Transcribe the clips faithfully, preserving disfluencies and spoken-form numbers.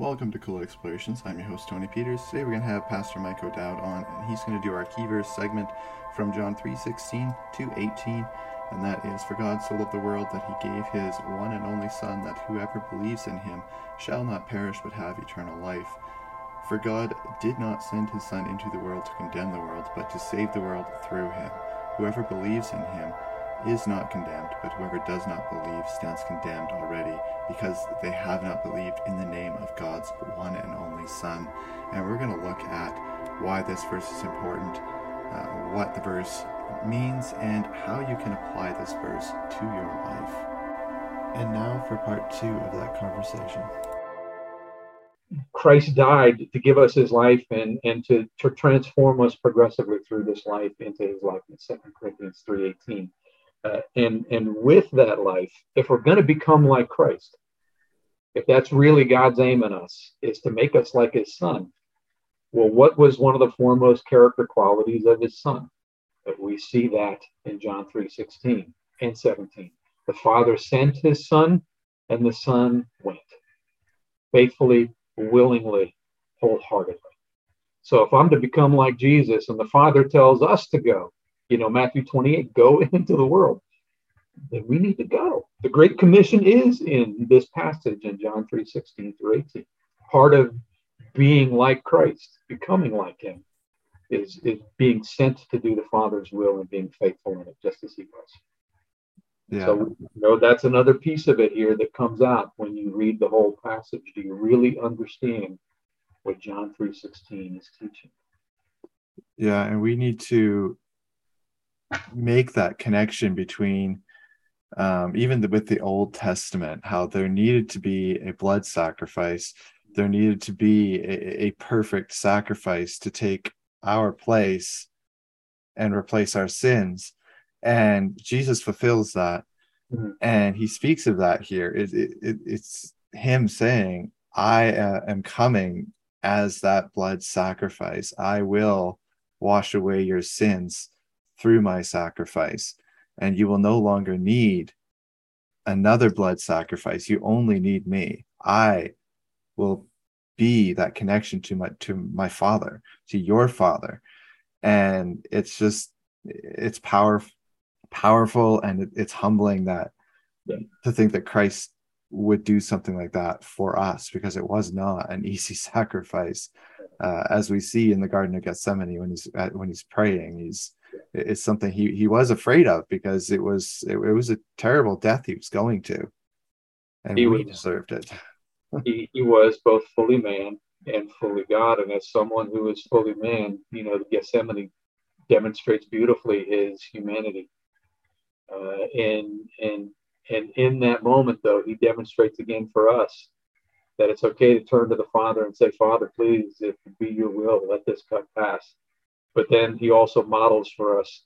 Welcome to Cool Explorations. I'm your host, Tony Peters. Today we're going to have Pastor Mike O'Dowd on, and he's going to do our key verse segment from John three sixteen to eighteen, and that is, "For God so loved the world that he gave his one and only Son, that whoever believes in him shall not perish but have eternal life. For God did not send his Son into the world to condemn the world, but to save the world through him. Whoever believes in him is not condemned, but whoever does not believe stands condemned already, because they have not believed in the name of God's one and only Son." And we're going to look at why this verse is important, uh, what the verse means, and how you can apply this verse to your life. And now for part two of that conversation. Christ died to give us his life and, and to, to transform us progressively through this life into his likeness, Second Corinthians three eighteen. Uh, and and with that life, if we're going to become like Christ, if that's really God's aim in us, is to make us like his Son. Well, what was one of the foremost character qualities of his Son? That we see that in John three sixteen and seventeen. The Father sent his Son, and the Son went faithfully, willingly, wholeheartedly. So if I'm to become like Jesus, and the Father tells us to go, you know, Matthew twenty-eight, go into the world, then we need to go. The Great Commission is in this passage in John three sixteen through eighteen. Part of being like Christ, becoming like him, is, is being sent to do the Father's will and being faithful in it, just as he was. Yeah. So you know, that's another piece of it here that comes out when you read the whole passage. Do you really understand what John three sixteen is teaching? Yeah, and we need to make that connection between um, even the, with the Old Testament, how there needed to be a blood sacrifice, there needed to be a, a perfect sacrifice to take our place and replace our sins. And Jesus fulfills that. Mm-hmm. And he speaks of that here. It, it, it, it's him saying, I uh, am coming as that blood sacrifice. I will wash away your sins through my sacrifice, and you will no longer need another blood sacrifice. You only need me. I will be that connection to my to my Father, to your Father. And it's just, it's power, powerful, and it, it's humbling that yeah. to think that Christ would do something like that for us, because it was not an easy sacrifice, uh, as we see in the Garden of Gethsemane when he's when he's praying. He's It's something he, he was afraid of, because it was it, it was a terrible death he was going to, and he we was, deserved it. he, he was both fully man and fully God, and as someone who is fully man, you know, Gethsemane demonstrates beautifully his humanity. Uh, and and and in that moment, though, he demonstrates again for us that it's okay to turn to the Father and say, "Father, please, if it be your will, let this cup pass." But then he also models for us,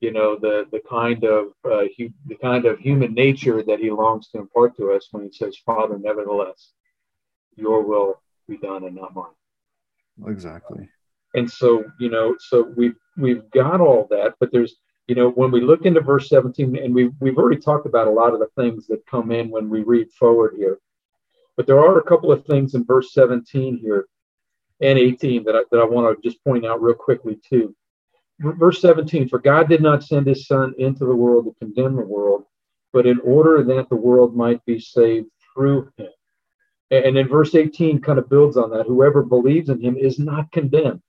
you know, the the kind of uh, hu- the kind of human nature that he longs to impart to us when he says, "Father, nevertheless, your will be done and not mine." Exactly. And so, you know, so we've we've got all that, but there's, you know, when we look into verse seventeen, and we we've already talked about a lot of the things that come in when we read forward here, but there are a couple of things in verse seventeen here and eighteen that I, that I want to just point out real quickly too. Verse seventeen, "For God did not send his Son into the world to condemn the world, but in order that the world might be saved through him." And then verse eighteen kind of builds on that. "Whoever believes in him is not condemned,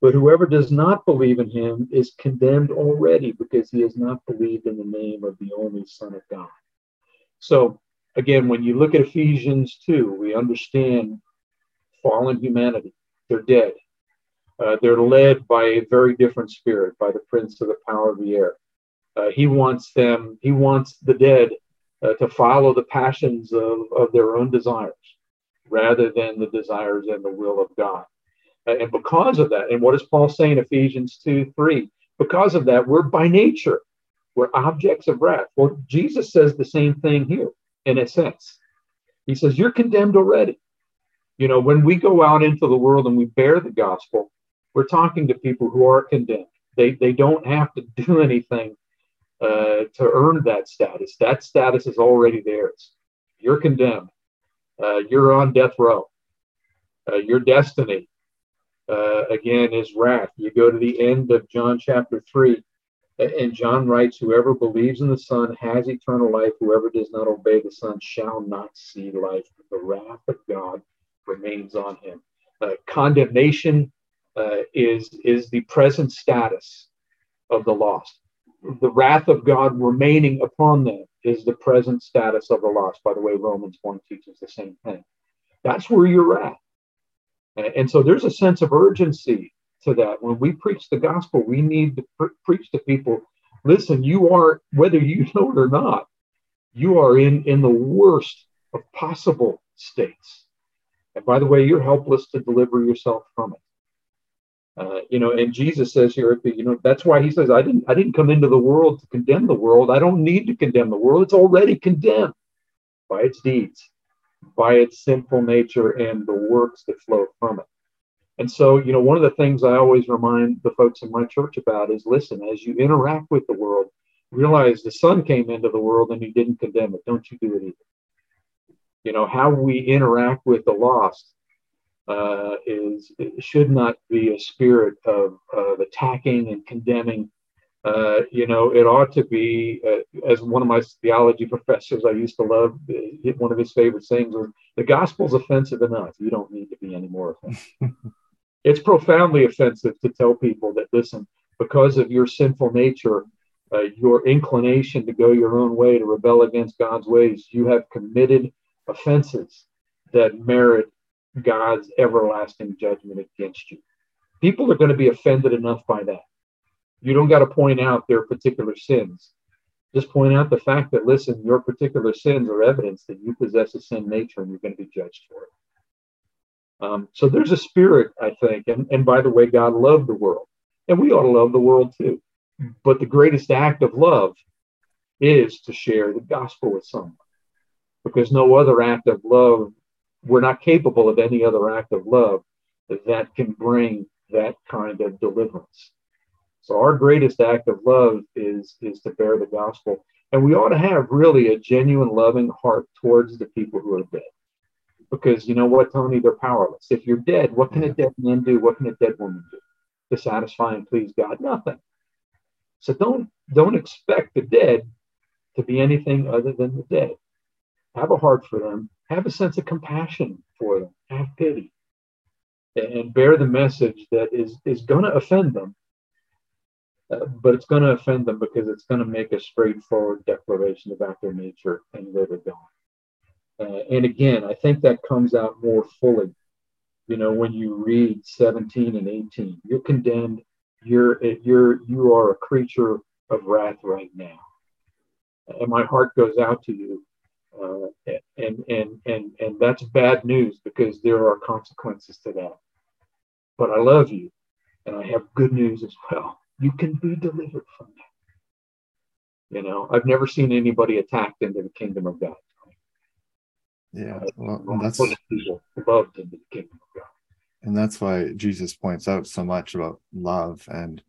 but whoever does not believe in him is condemned already, because he has not believed in the name of the only Son of God." So again, when you look at Ephesians two, we understand fallen humanity. They're dead. Uh, they're led by a very different spirit, by the prince of the power of the air. Uh, he wants them, he wants the dead uh, to follow the passions of, of their own desires, rather than the desires and the will of God. Uh, and because of that, and what does Paul say in Ephesians two three? Because of that, we're by nature, we're objects of wrath. Well, Jesus says the same thing here, in a sense. He says, you're condemned already. You know, when we go out into the world and we bear the gospel, we're talking to people who are condemned. They they don't have to do anything uh, to earn that status. That status is already theirs. You're condemned. Uh, you're on death row. Uh, your destiny, uh, again, is wrath. You go to the end of John chapter three, and John writes, whoever believes in the Son has eternal life. Whoever does not obey the Son shall not see life. The wrath of God remains on him. Uh, condemnation uh, is, is the present status of the lost. The wrath of God remaining upon them is the present status of the lost. By the way, Romans one teaches the same thing. That's where you're at. And so there's a sense of urgency to that. When we preach the gospel, we need to pre- preach to people, listen, you are, whether you know it or not, you are in, in the worst of possible states. And by the way, you're helpless to deliver yourself from it. Uh, you know, and Jesus says here, you know, that's why he says, I didn't, I didn't come into the world to condemn the world. I don't need to condemn the world. It's already condemned by its deeds, by its sinful nature and the works that flow from it. And so, you know, one of the things I always remind the folks in my church about is, listen, as you interact with the world, realize the Son came into the world and he didn't condemn it. Don't you do it either. You know, how we interact with the lost uh, is it should not be a spirit of, of attacking and condemning. Uh, you know, it ought to be, uh, as one of my theology professors I used to love, one of his favorite sayings was, the gospel's offensive enough. You don't need to be any more offensive. It's profoundly offensive to tell people that, listen, because of your sinful nature, uh, your inclination to go your own way, to rebel against God's ways, you have committed offenses that merit God's everlasting judgment against you. People are going to be offended enough by that. You don't got to point out their particular sins. Just point out the fact that, listen, your particular sins are evidence that you possess a sin nature and you're going to be judged for it. Um, so there's a spirit, I think. And, and by the way, God loved the world. And we ought to love the world too. But the greatest act of love is to share the gospel with someone. Because no other act of love, we're not capable of any other act of love that can bring that kind of deliverance. So our greatest act of love is, is to bear the gospel. And we ought to have really a genuine, loving heart towards the people who are dead. Because you know what, Tony, they're powerless. If you're dead, what can a dead man do? What can a dead woman do to satisfy and please God? Nothing. So don't, don't expect the dead to be anything other than the dead. Have a heart for them. Have a sense of compassion for them. Have pity. And bear the message that is, is going to offend them. Uh, but it's going to offend them because it's going to make a straightforward declaration about their nature and where they're going. Uh, and again, I think that comes out more fully, you know, when you read seventeen and eighteen. You're condemned. You're you're you are a creature of wrath right now, and my heart goes out to you. Uh, and and and and that's bad news because there are consequences to that. But I love you, and I have good news as well. You can be delivered from that. You know, I've never seen anybody attacked into the kingdom of God. Yeah, well, uh, that's people loved into the kingdom of God. And that's why Jesus points out so much about love and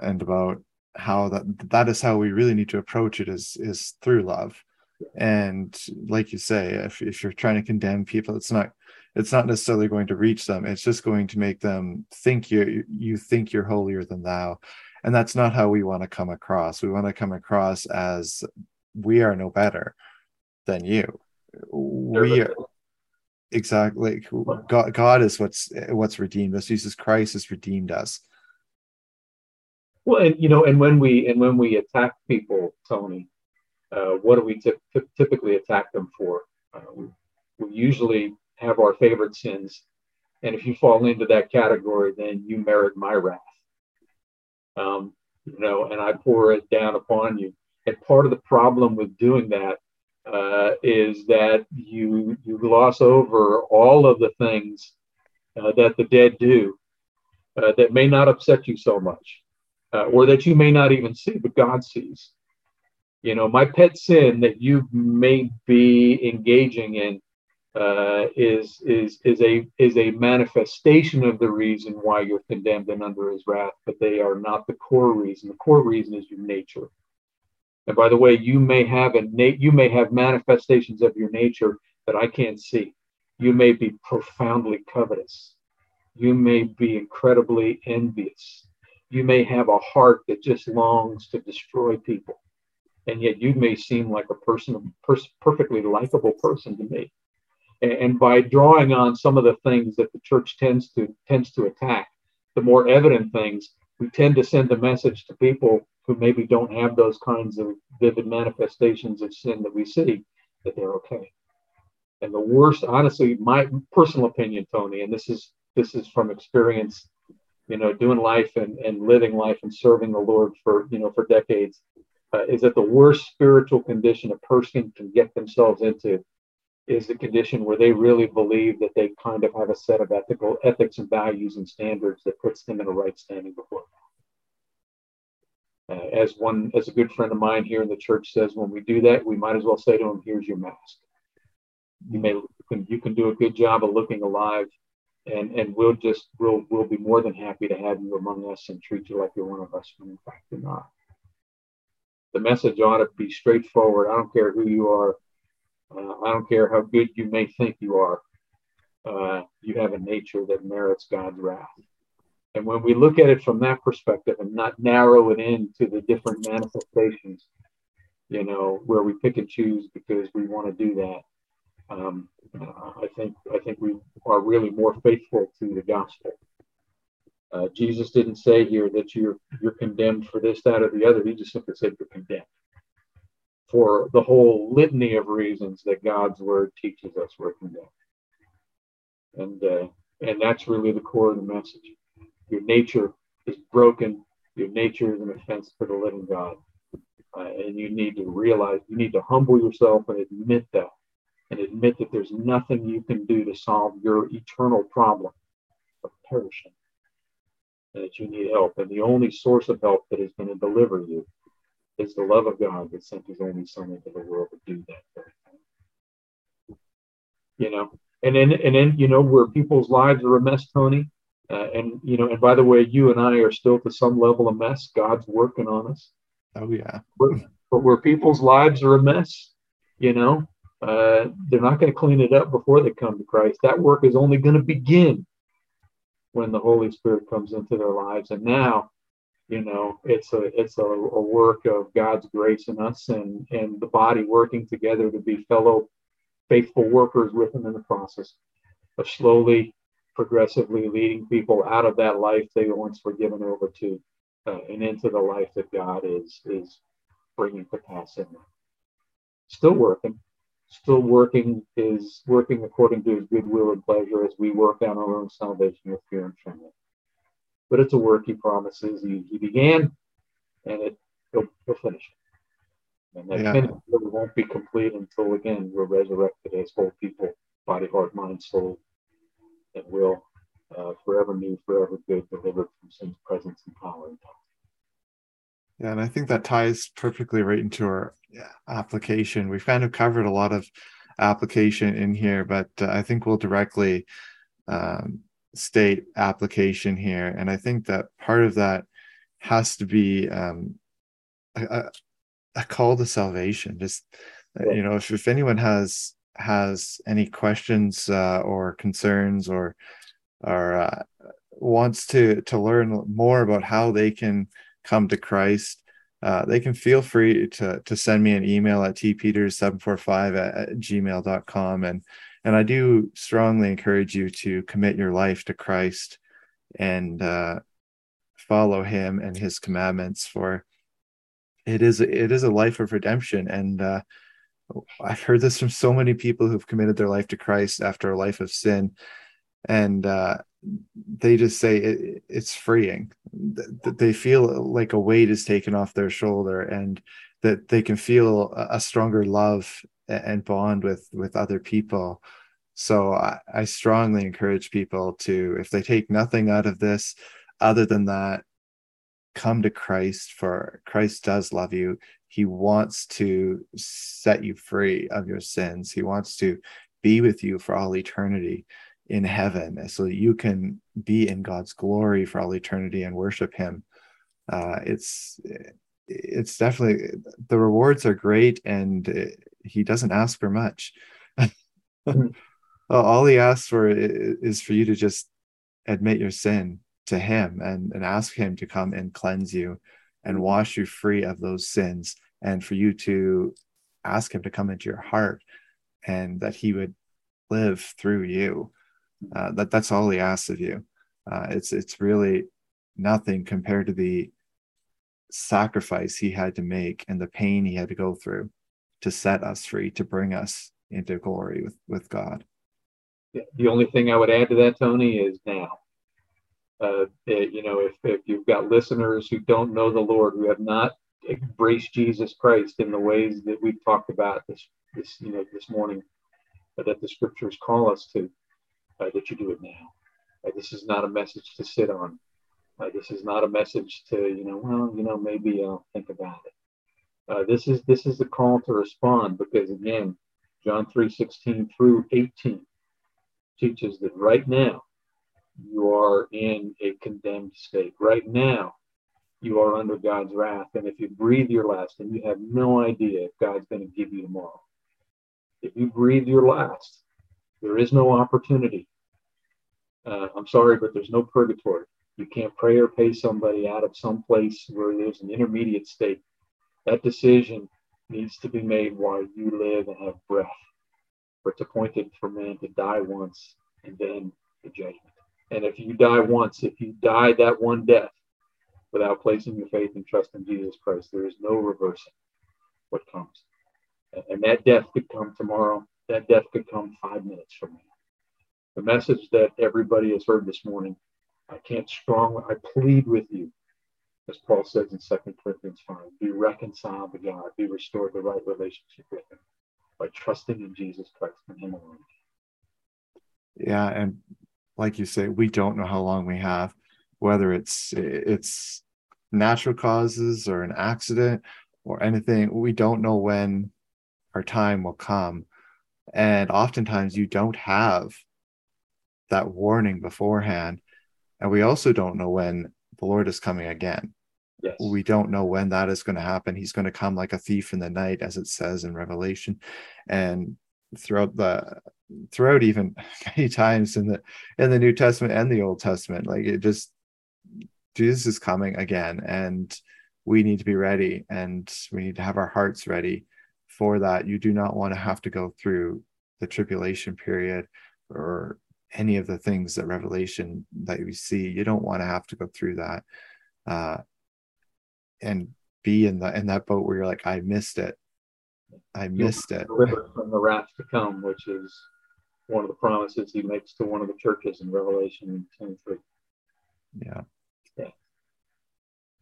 and about how that that is how we really need to approach it is is through love. Yeah. And like you say, if if you're trying to condemn people, it's not it's not necessarily going to reach them. It's just going to make them think you, you think you're holier than thou. And that's not how we want to come across. We want to come across as we are no better than you. We are exactly like God. God is what's, what's redeemed us. Jesus Christ has redeemed us. Well, and, you know, and when we, and when we attack people, Tony, uh, what do we t- t- typically attack them for? Uh, we, we usually have our favorite sins, and if you fall into that category, then you merit my wrath. Um, you know, and I pour it down upon you. And part of the problem with doing that uh, is that you you gloss over all of the things uh, that the dead do uh, that may not upset you so much, uh, or that you may not even see, but God sees. You know, my pet sin that you may be engaging in Uh, is is is a is a manifestation of the reason why you're condemned and under his wrath, but they are not the core reason. The core reason is your nature. And by the way, you may have a na- you may have manifestations of your nature that I can't see. You may be profoundly covetous. You may be incredibly envious. You may have a heart that just longs to destroy people. And yet you may seem like a person, pers- perfectly likable person to me. And, and by drawing on some of the things that the church tends to tends to attack, the more evident things, we tend to send a message to people who maybe don't have those kinds of vivid manifestations of sin that we see, that they're okay. And the worst, honestly, my personal opinion, Tony, and this is this is from experience, you know, doing life and, and living life and serving the Lord for, you know, for decades, uh, is that the worst spiritual condition a person can get themselves into is the condition where they really believe that they kind of have a set of ethical ethics and values and standards that puts them in a right standing before God. Uh, as one, as a good friend of mine here in the church says, when we do that, we might as well say to him, here's your mask. You may, you can do a good job of looking alive, and, and we'll just, we'll, we'll be more than happy to have you among us and treat you like you're one of us when in fact you're not. The message ought to be straightforward. I don't care who you are. Uh, I don't care how good you may think you are. Uh, you have a nature that merits God's wrath. And when we look at it from that perspective and not narrow it in to the different manifestations, you know, where we pick and choose because we want to do that, Um, uh, I think I think we are really more faithful to the gospel. Uh, Jesus didn't say here that you're you're condemned for this, that, or the other. He just simply said you're condemned for the whole litany of reasons that God's word teaches us we're condemned. And uh, and that's really the core of the message. Your nature is broken. Your nature is an offense to the living God, uh, and you need to realize you need to humble yourself and admit that. And admit that there's nothing you can do to solve your eternal problem of perishing, and that you need help. And the only source of help that is going to deliver you is the love of God that sent his only son into the world to do that very thing. You know, and then, and then, you know, where people's lives are a mess, Tony, uh, and, you know, and by the way, you and I are still to some level a mess. God's working on us. Oh, yeah. But, but where people's lives are a mess, you know, Uh, they're not going to clean it up before they come to Christ. That work is only going to begin when the Holy Spirit comes into their lives. And now, you know, it's a it's a, a work of God's grace in us and, and the body working together to be fellow faithful workers with him in the process of slowly, progressively leading people out of that life they once were given over to uh, and into the life that God is, is bringing to pass in them. Still working. Still working is working according to his good will and pleasure as we work out our own salvation with fear and trembling. But it's a work he promises. He, he began, and it, he'll, he'll finish it. And that yeah. finish won't be complete until, again, we're resurrected as whole people, body, heart, mind, soul, and will, uh, forever new, forever good, delivered from sin's presence and power and power. Yeah, and I think that ties perfectly right into our application. We've kind of covered a lot of application in here, but uh, I think we'll directly um, state application here. And I think that part of that has to be um, a, a call to salvation. Just, you know, if, if anyone has has any questions uh, or concerns or or uh, wants to to learn more about how they can come to Christ, uh, they can feel free to to send me an email at t peters seven four five at gmail dot com. And, and I do strongly encourage you to commit your life to Christ and uh, follow him and his commandments, for it is, it is a life of redemption. And uh, I've heard this from so many people who've committed their life to Christ after a life of sin. And uh, they just say it, it's freeing. They feel like a weight is taken off their shoulder, and that they can feel a stronger love and bond with, with other people. So I, I strongly encourage people to, if they take nothing out of this other than that, come to Christ, for Christ does love you. He wants to set you free of your sins. He wants to be with you for all eternity in heaven, so that you can be in God's glory for all eternity and worship him. Uh, it's it's definitely, the rewards are great, and it, he doesn't ask for much. all he asks for is for you to just admit your sin to him and, and ask him to come and cleanse you and wash you free of those sins, and for you to ask him to come into your heart and that he would live through you. Uh, that that's all he asks of you. Uh, it's it's really nothing compared to the sacrifice he had to make and the pain he had to go through to set us free, to bring us into glory with, with God. The only thing I would add to that, Tony, is now. Uh, it, you know, if, if you've got listeners who don't know the Lord, who have not embraced Jesus Christ in the ways that we've talked about this, this you know, this morning, uh, that the scriptures call us to, uh, that you do it now. Uh, this is not a message to sit on. Uh, this is not a message to, you know, well, you know, maybe I'll think about it. Uh, this is this is the call to respond, because again, John three sixteen through eighteen teaches that right now you are in a condemned state. Right now you are under God's wrath, and if you breathe your last, and you have no idea if God's going to give you tomorrow. If you breathe your last, there is no opportunity. Uh, I'm sorry, but there's no purgatory. You can't pray or pay somebody out of some place where there's an intermediate state. That decision needs to be made while you live and have breath. For it's appointed for man to die once, and then the judgment. And if you die once, if you die that one death without placing your faith and trust in Jesus Christ, there is no reversing what comes. And that death could come tomorrow. That death could come five minutes from now. The message that everybody has heard this morning, I can't strongly, I plead with you, as Paul says in Second Corinthians five, be reconciled to God, be restored to right relationship with him by trusting in Jesus Christ and him alone. Yeah, and like you say, we don't know how long we have, whether it's it's natural causes or an accident or anything. We don't know when our time will come. And oftentimes you don't have that warning beforehand. And we also don't know when the Lord is coming again. Yes. We don't know when that is going to happen. He's going to come like a thief in the night, as it says in Revelation. And throughout the throughout even many times in the in the New Testament and the Old Testament, like it just Jesus is coming again, and we need to be ready, and we need to have our hearts ready for that. You do not want to have to go through the tribulation period or any of the things that Revelation that we see. You don't want to have to go through that uh, and be in the in that boat where you're like, I missed it. I missed it. Delivered from the wrath to come, which is one of the promises he makes to one of the churches in Revelation ten three. Yeah. Yeah.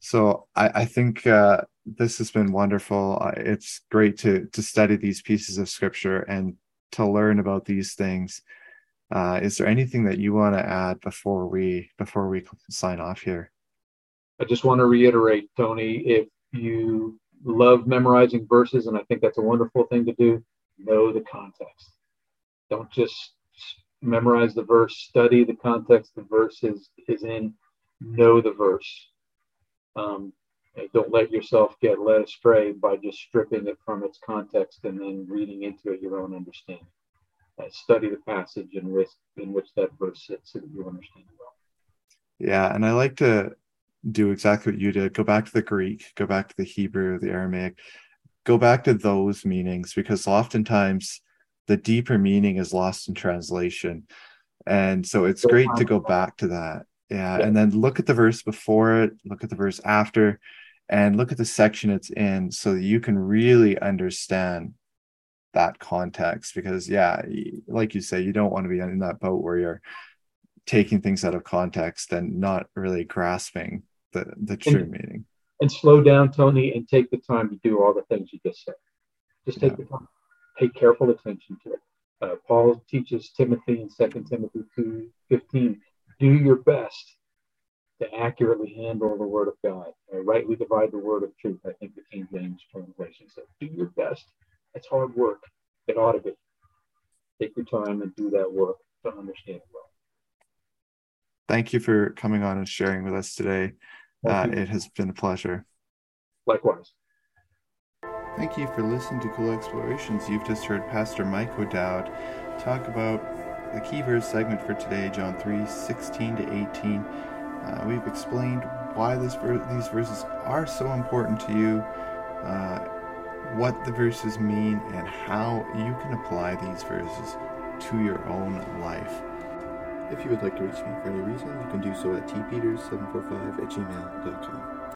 So I, I think uh, this has been wonderful. It's great to to study these pieces of scripture and to learn about these things. Uh, is there anything that you want to add before we before we sign off here? I just want to reiterate, Tony, if you love memorizing verses, and I think that's a wonderful thing to do, know the context. Don't just memorize the verse, study the context the verse is, is in, know the verse. Um, don't let yourself get led astray by just stripping it from its context and then reading into it your own understanding. Uh, study the passage in which, in which that verse sits so that you understand it well. Yeah, and I like to do exactly what you did. Go back to the Greek, go back to the Hebrew, the Aramaic, go back to those meanings, because oftentimes the deeper meaning is lost in translation. And so it's great to go back to that. Yeah, yeah. And then look at the verse before it, look at the verse after, and look at the section it's in so that you can really understand that context, because yeah, like you say, you don't want to be in that boat where you're taking things out of context and not really grasping the, the true and, meaning. And slow down, Tony, and take the time to do all the things you just said. Just take yeah. the time, pay careful attention to it. Uh, Paul teaches Timothy in Second Timothy two fifteen, do your best to accurately handle the word of God, uh, rightly divide the word of truth. I think the King James translation says, do your best. It's hard work. It ought to be. Take your time and do that work to understand it well. Thank you for coming on and sharing with us today. Uh, it has been a pleasure. Likewise. Thank you for listening to Cool Explorations. You've just heard Pastor Mike O'Dowd talk about the key verse segment for today, John three sixteen to eighteen. Uh, we've explained why this ver these verses are so important to you, uh, what the verses mean, and how you can apply these verses to your own life. If you would like to reach me for any reason, you can do so at tpeters seven four five at gmail dot com.